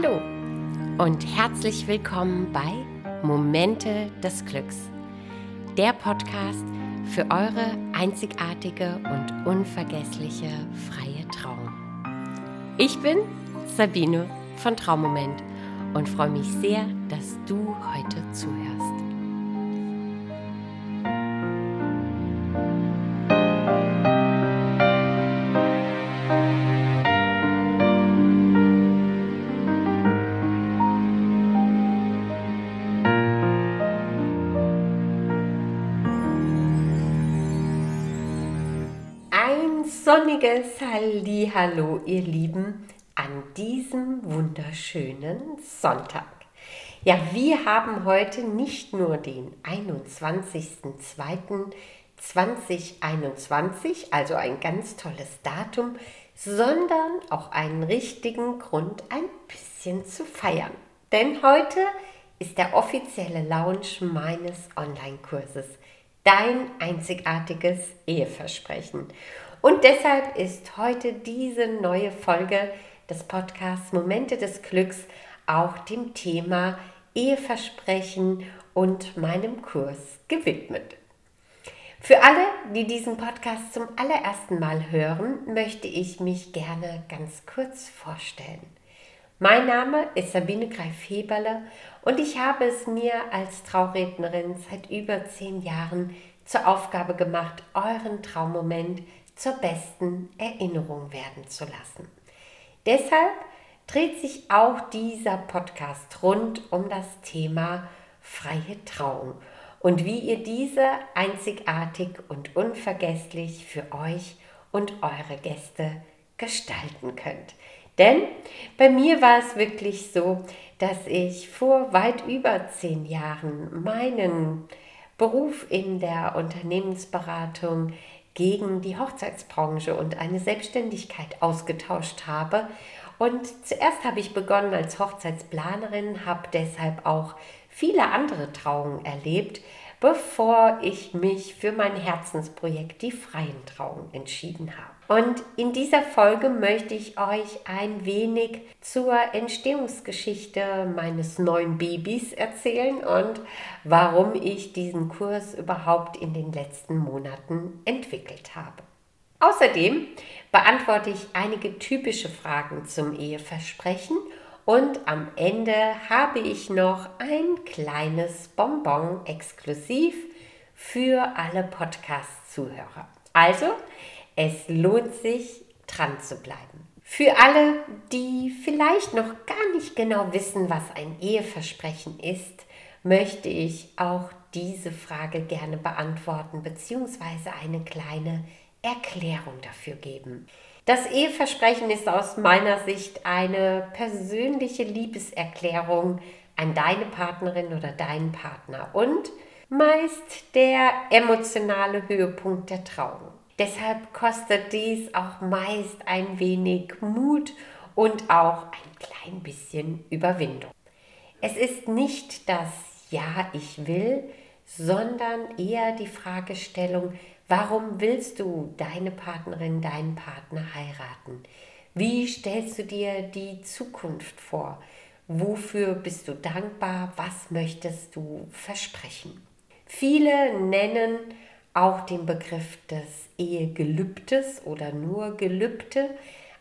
Hallo und herzlich willkommen bei Momente des Glücks, der Podcast für eure einzigartige und unvergessliche freie Trauung. Ich bin Sabine von Traumoment und freue mich sehr, dass du heute zuhörst. Sonniges Hallihallo, ihr Lieben, an diesem wunderschönen Sonntag. Ja, wir haben heute nicht nur den 21.02.2021, also ein ganz tolles Datum, sondern auch einen richtigen Grund, ein bisschen zu feiern. Denn heute ist der offizielle Launch meines Online-Kurses, Dein einzigartiges Eheversprechen. Und deshalb ist heute diese neue Folge des Podcasts Momente des Glücks auch dem Thema Eheversprechen und meinem Kurs gewidmet. Für alle, die diesen Podcast zum allerersten Mal hören, möchte ich mich gerne ganz kurz vorstellen. Mein Name ist Sabine Greif-Heberle und ich habe es mir als Traurednerin seit über 10 Jahren zur Aufgabe gemacht, euren Traumoment zur besten Erinnerung werden zu lassen. Deshalb dreht sich auch dieser Podcast rund um das Thema freie Trauung und wie ihr diese einzigartig und unvergesslich für euch und eure Gäste gestalten könnt. Denn bei mir war es wirklich so, dass ich vor weit über 10 Jahren meinen Beruf in der Unternehmensberatung gegen die Hochzeitsbranche und eine Selbstständigkeit ausgetauscht habe. Und zuerst habe ich begonnen als Hochzeitsplanerin, habe deshalb auch viele andere Trauungen erlebt, bevor ich mich für mein Herzensprojekt, die freien Trauungen, entschieden habe. Und in dieser Folge möchte ich euch ein wenig zur Entstehungsgeschichte meines neuen Babys erzählen und warum ich diesen Kurs überhaupt in den letzten Monaten entwickelt habe. Außerdem beantworte ich einige typische Fragen zum Eheversprechen. Und am Ende habe ich noch ein kleines Bonbon exklusiv für alle Podcast-Zuhörer. Also, es lohnt sich, dran zu bleiben. Für alle, die vielleicht noch gar nicht genau wissen, was ein Eheversprechen ist, möchte ich auch diese Frage gerne beantworten bzw. eine kleine Erklärung dafür geben. Das Eheversprechen ist aus meiner Sicht eine persönliche Liebeserklärung an deine Partnerin oder deinen Partner und meist der emotionale Höhepunkt der Trauung. Deshalb kostet dies auch meist ein wenig Mut und auch ein klein bisschen Überwindung. Es ist nicht das Ja, ich will, sondern eher die Fragestellung: Warum willst du deine Partnerin, deinen Partner heiraten? Wie stellst du dir die Zukunft vor? Wofür bist du dankbar? Was möchtest du versprechen? Viele nennen auch den Begriff des Ehegelübdes oder nur Gelübde,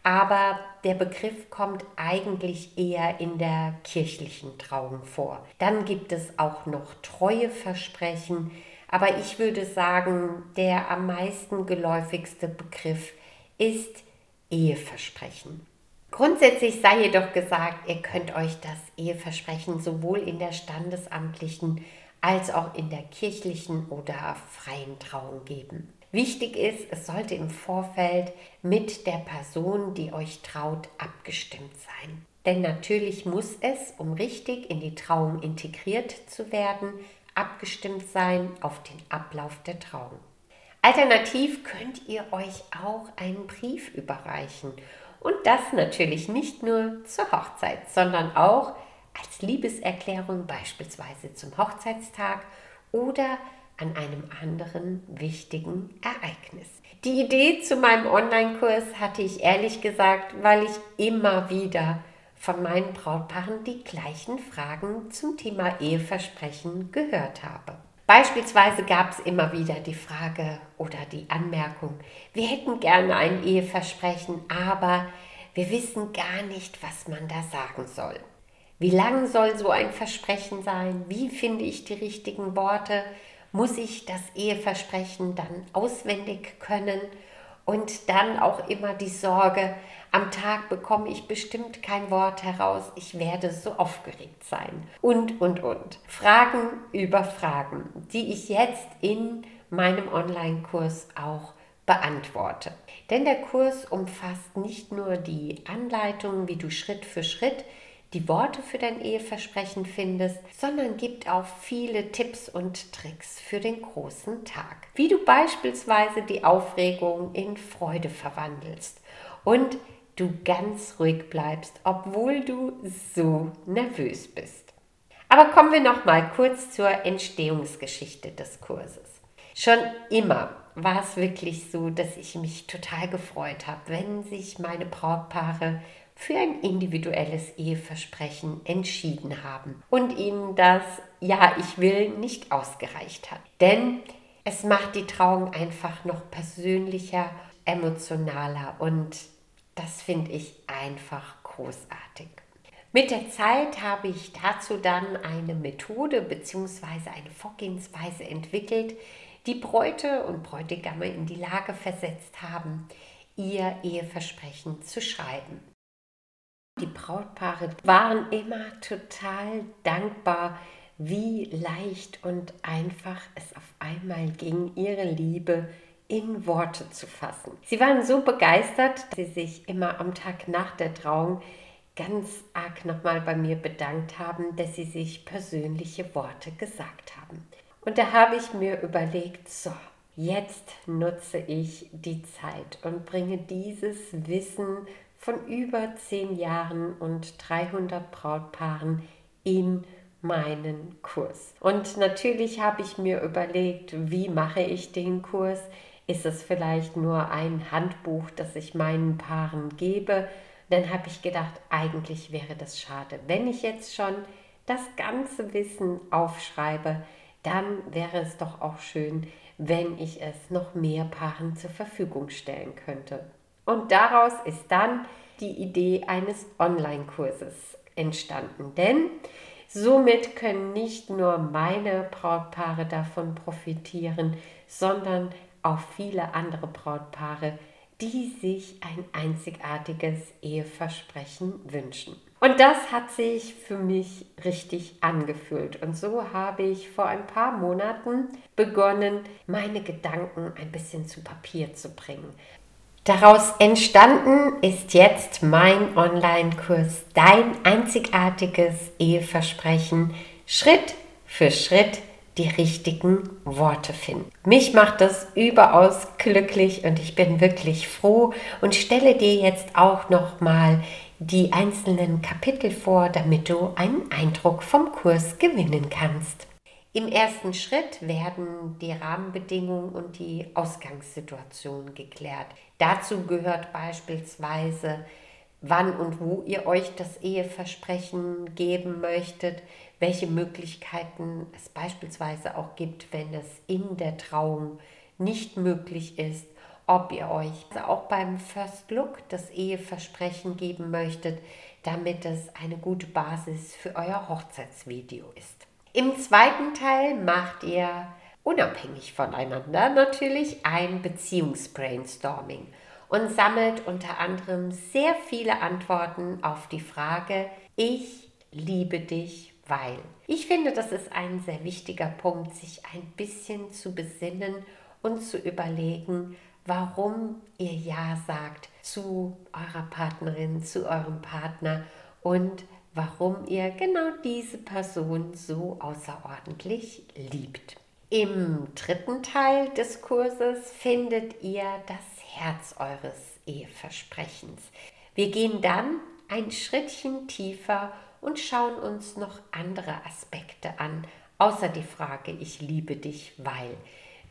aber der Begriff kommt eigentlich eher in der kirchlichen Trauung vor. Dann gibt es auch noch Treueversprechen. Aber ich würde sagen, der am meisten geläufigste Begriff ist Eheversprechen. Grundsätzlich sei jedoch gesagt, ihr könnt euch das Eheversprechen sowohl in der standesamtlichen als auch in der kirchlichen oder freien Trauung geben. Wichtig ist, es sollte im Vorfeld mit der Person, die euch traut, abgestimmt sein. Denn natürlich muss es, um richtig in die Trauung integriert zu werden, abgestimmt sein auf den Ablauf der Trauung. Alternativ könnt ihr euch auch einen Brief überreichen und das natürlich nicht nur zur Hochzeit, sondern auch als Liebeserklärung beispielsweise zum Hochzeitstag oder an einem anderen wichtigen Ereignis. Die Idee zu meinem Online-Kurs hatte ich ehrlich gesagt, weil ich immer wieder von meinen Brautpaaren die gleichen Fragen zum Thema Eheversprechen gehört habe. Beispielsweise gab es immer wieder die Frage oder die Anmerkung, wir hätten gerne ein Eheversprechen, aber wir wissen gar nicht, was man da sagen soll. Wie lang soll so ein Versprechen sein? Wie finde ich die richtigen Worte? Muss ich das Eheversprechen dann auswendig können? Und dann auch immer die Sorge, am Tag bekomme ich bestimmt kein Wort heraus, ich werde so aufgeregt sein. Und. Fragen über Fragen, die ich jetzt in meinem Online-Kurs auch beantworte. Denn der Kurs umfasst nicht nur die Anleitung, wie du Schritt für Schritt die Worte für dein Eheversprechen findest, sondern gibt auch viele Tipps und Tricks für den großen Tag. Wie du beispielsweise die Aufregung in Freude verwandelst und du ganz ruhig bleibst, obwohl du so nervös bist. Aber kommen wir noch mal kurz zur Entstehungsgeschichte des Kurses. Schon immer war es wirklich so, dass ich mich total gefreut habe, wenn sich meine Brautpaare für ein individuelles Eheversprechen entschieden haben und ihnen das Ja, ich will nicht ausgereicht hat. Denn es macht die Trauung einfach noch persönlicher, emotionaler und das finde ich einfach großartig. Mit der Zeit habe ich dazu dann eine Methode bzw. eine Vorgehensweise entwickelt, die Bräute und Bräutigame in die Lage versetzt haben, ihr Eheversprechen zu schreiben. Die Brautpaare waren immer total dankbar, wie leicht und einfach es auf einmal ging, ihre Liebe in Worte zu fassen. Sie waren so begeistert, dass sie sich immer am Tag nach der Trauung ganz arg nochmal bei mir bedankt haben, dass sie sich persönliche Worte gesagt haben. Und da habe ich mir überlegt, so, jetzt nutze ich die Zeit und bringe dieses Wissen von über 10 Jahren und 300 Brautpaaren in meinen Kurs. Und natürlich habe ich mir überlegt, wie mache ich den Kurs? Ist es vielleicht nur ein Handbuch, das ich meinen Paaren gebe? Dann habe ich gedacht, eigentlich wäre das schade. Wenn ich jetzt schon das ganze Wissen aufschreibe, dann wäre es doch auch schön, wenn ich es noch mehr Paaren zur Verfügung stellen könnte. Und daraus ist dann die Idee eines Online-Kurses entstanden, denn somit können nicht nur meine Brautpaare davon profitieren, sondern auch viele andere Brautpaare, die sich ein einzigartiges Eheversprechen wünschen. Und das hat sich für mich richtig angefühlt. Und so habe ich vor ein paar Monaten begonnen, meine Gedanken ein bisschen zu Papier zu bringen. Daraus entstanden ist jetzt mein Online-Kurs, dein einzigartiges Eheversprechen, Schritt für Schritt die richtigen Worte finden. Mich macht das überaus glücklich und ich bin wirklich froh und stelle dir jetzt auch nochmal die einzelnen Kapitel vor, damit du einen Eindruck vom Kurs gewinnen kannst. Im ersten Schritt werden die Rahmenbedingungen und die Ausgangssituation geklärt. Dazu gehört beispielsweise, wann und wo ihr euch das Eheversprechen geben möchtet, welche Möglichkeiten es beispielsweise auch gibt, wenn es in der Trauung nicht möglich ist, ob ihr euch auch beim First Look das Eheversprechen geben möchtet, damit es eine gute Basis für euer Hochzeitsvideo ist. Im zweiten Teil macht ihr, unabhängig voneinander natürlich, ein Beziehungsbrainstorming und sammelt unter anderem sehr viele Antworten auf die Frage, ich liebe dich, weil. Ich finde, das ist ein sehr wichtiger Punkt, sich ein bisschen zu besinnen und zu überlegen, warum ihr Ja sagt zu eurer Partnerin, zu eurem Partner und warum ihr genau diese Person so außerordentlich liebt. Im dritten Teil des Kurses findet ihr das Herz eures Eheversprechens. Wir gehen dann ein Schrittchen tiefer und schauen uns noch andere Aspekte an, außer die Frage, ich liebe dich, weil.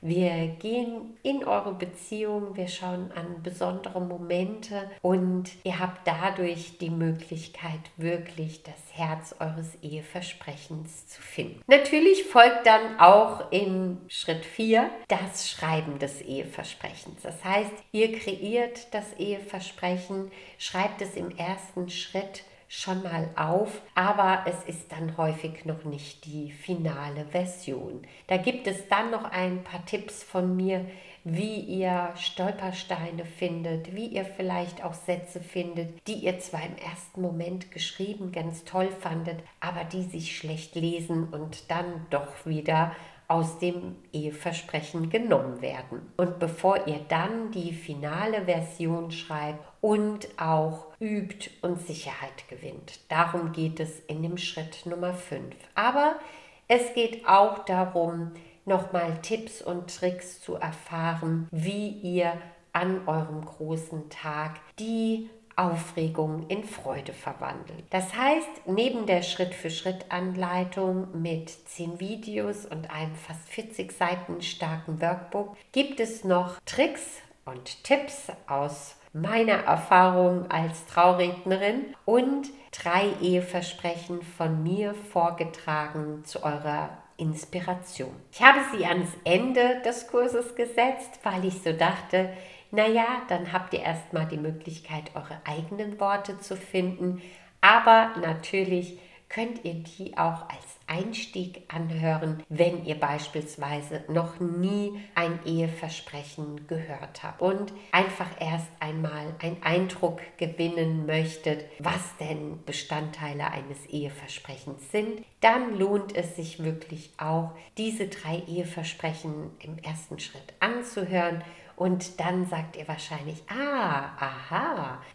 Wir gehen in eure Beziehung, wir schauen an besondere Momente und ihr habt dadurch die Möglichkeit, wirklich das Herz eures Eheversprechens zu finden. Natürlich folgt dann auch in Schritt 4 das Schreiben des Eheversprechens. Das heißt, ihr kreiert das Eheversprechen, schreibt es im ersten Schritt schon mal auf, aber es ist dann häufig noch nicht die finale Version. Da gibt es dann noch ein paar Tipps von mir, wie ihr Stolpersteine findet, wie ihr vielleicht auch Sätze findet, die ihr zwar im ersten Moment geschrieben ganz toll fandet, aber die sich schlecht lesen und dann doch wieder aus dem Eheversprechen genommen werden. Und bevor ihr dann die finale Version schreibt und auch übt und Sicherheit gewinnt. Darum geht es in dem Schritt Nummer 5. Aber es geht auch darum, nochmal Tipps und Tricks zu erfahren, wie ihr an eurem großen Tag die Aufregung in Freude verwandeln. Das heißt, neben der Schritt-für-Schritt-Anleitung mit 10 Videos und einem fast 40 Seiten starken Workbook gibt es noch Tricks und Tipps aus meiner Erfahrung als Traurednerin und 3 Eheversprechen von mir vorgetragen zu eurer Inspiration. Ich habe sie ans Ende des Kurses gesetzt, weil ich so dachte, naja, dann habt ihr erstmal die Möglichkeit, eure eigenen Worte zu finden, aber natürlich könnt ihr die auch als Einstieg anhören, wenn ihr beispielsweise noch nie ein Eheversprechen gehört habt und einfach erst einmal einen Eindruck gewinnen möchtet, was denn Bestandteile eines Eheversprechens sind, dann lohnt es sich wirklich auch, diese 3 Eheversprechen im ersten Schritt anzuhören. Und dann sagt ihr wahrscheinlich,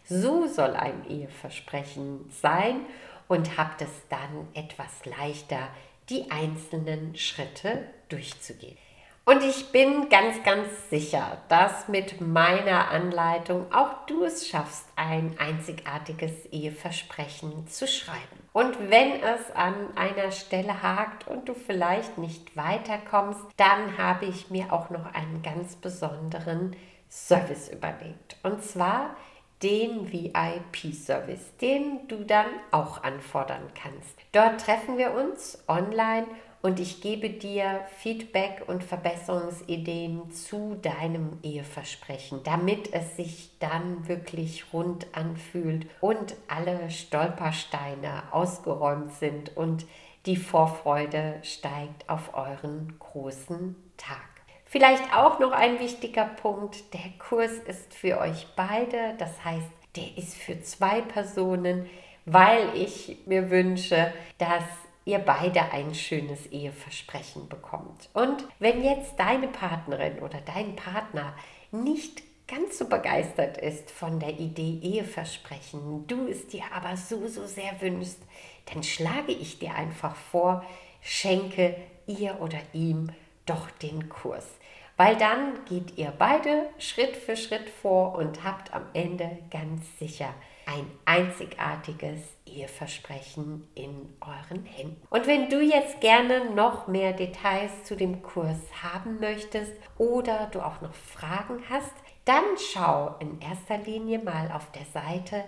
so soll ein Eheversprechen sein und habt es dann etwas leichter, die einzelnen Schritte durchzugehen. Und ich bin ganz, ganz sicher, dass mit meiner Anleitung auch du es schaffst, ein einzigartiges Eheversprechen zu schreiben. Und wenn es an einer Stelle hakt und du vielleicht nicht weiterkommst, dann habe ich mir auch noch einen ganz besonderen Service überlegt. Und zwar den VIP-Service, den du dann auch anfordern kannst. Dort treffen wir uns online und ich gebe dir Feedback und Verbesserungsideen zu deinem Eheversprechen, damit es sich dann wirklich rund anfühlt und alle Stolpersteine ausgeräumt sind und die Vorfreude steigt auf euren großen Tag. Vielleicht auch noch ein wichtiger Punkt, der Kurs ist für euch beide, das heißt, der ist für 2 Personen, weil ich mir wünsche, dass ihr beide ein schönes Eheversprechen bekommt. Und wenn jetzt deine Partnerin oder dein Partner nicht ganz so begeistert ist von der Idee Eheversprechen, du es dir aber so sehr wünschst, dann schlage ich dir einfach vor, schenke ihr oder ihm doch den Kurs. Weil dann geht ihr beide Schritt für Schritt vor und habt am Ende ganz sicher ein einzigartiges Eheversprechen in euren Händen. Und wenn du jetzt gerne noch mehr Details zu dem Kurs haben möchtest oder du auch noch Fragen hast, dann schau in erster Linie mal auf der Seite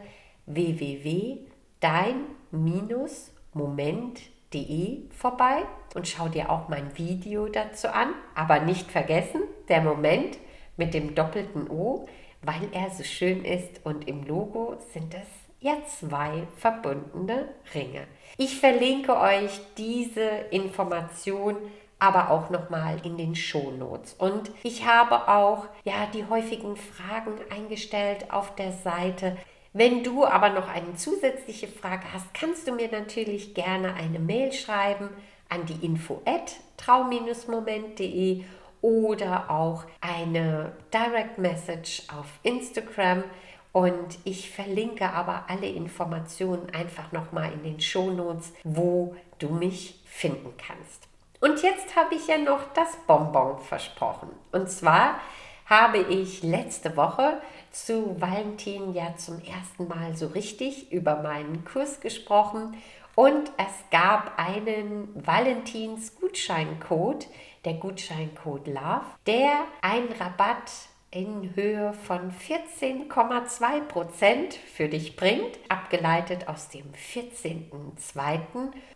www.dein-moment.de vorbei und schau dir auch mein Video dazu an. Aber nicht vergessen, der Moment mit dem doppelten O, weil er so schön ist und im Logo sind es ja 2 verbundene Ringe. Ich verlinke euch diese Information aber auch nochmal in den Shownotes. Und ich habe auch die häufigen Fragen eingestellt auf der Seite. Wenn du aber noch eine zusätzliche Frage hast, kannst du mir natürlich gerne eine Mail schreiben an die info@trau-moment.de oder auch eine Direct Message auf Instagram und ich verlinke aber alle Informationen einfach nochmal in den Shownotes, wo du mich finden kannst. Und jetzt habe ich ja noch das Bonbon versprochen. Und zwar habe ich letzte Woche zu Valentin ja zum ersten Mal so richtig über meinen Kurs gesprochen Und es gab einen Valentins-Gutscheincode, der Gutscheincode LOVE, der einen Rabatt in Höhe von 14,2% für dich bringt, abgeleitet aus dem 14.02.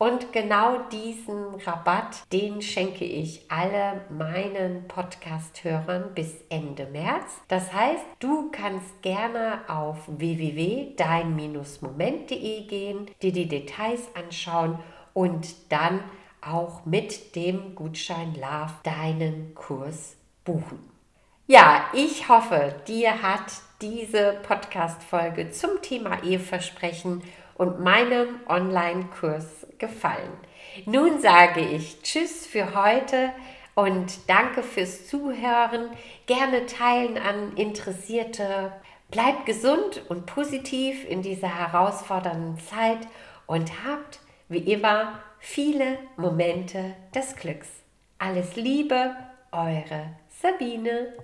Und genau diesen Rabatt, den schenke ich alle meinen Podcast-Hörern bis Ende März. Das heißt, du kannst gerne auf www.dein-moment.de gehen, dir die Details anschauen und dann auch mit dem Gutschein LOVE deinen Kurs buchen. Ja, ich hoffe, dir hat diese Podcast-Folge zum Thema Eheversprechen und meinem Online-Kurs gefallen. Nun sage ich Tschüss für heute und danke fürs Zuhören. Gerne teilen an Interessierte. Bleibt gesund und positiv in dieser herausfordernden Zeit und habt, wie immer, viele Momente des Glücks. Alles Liebe, eure Sabine.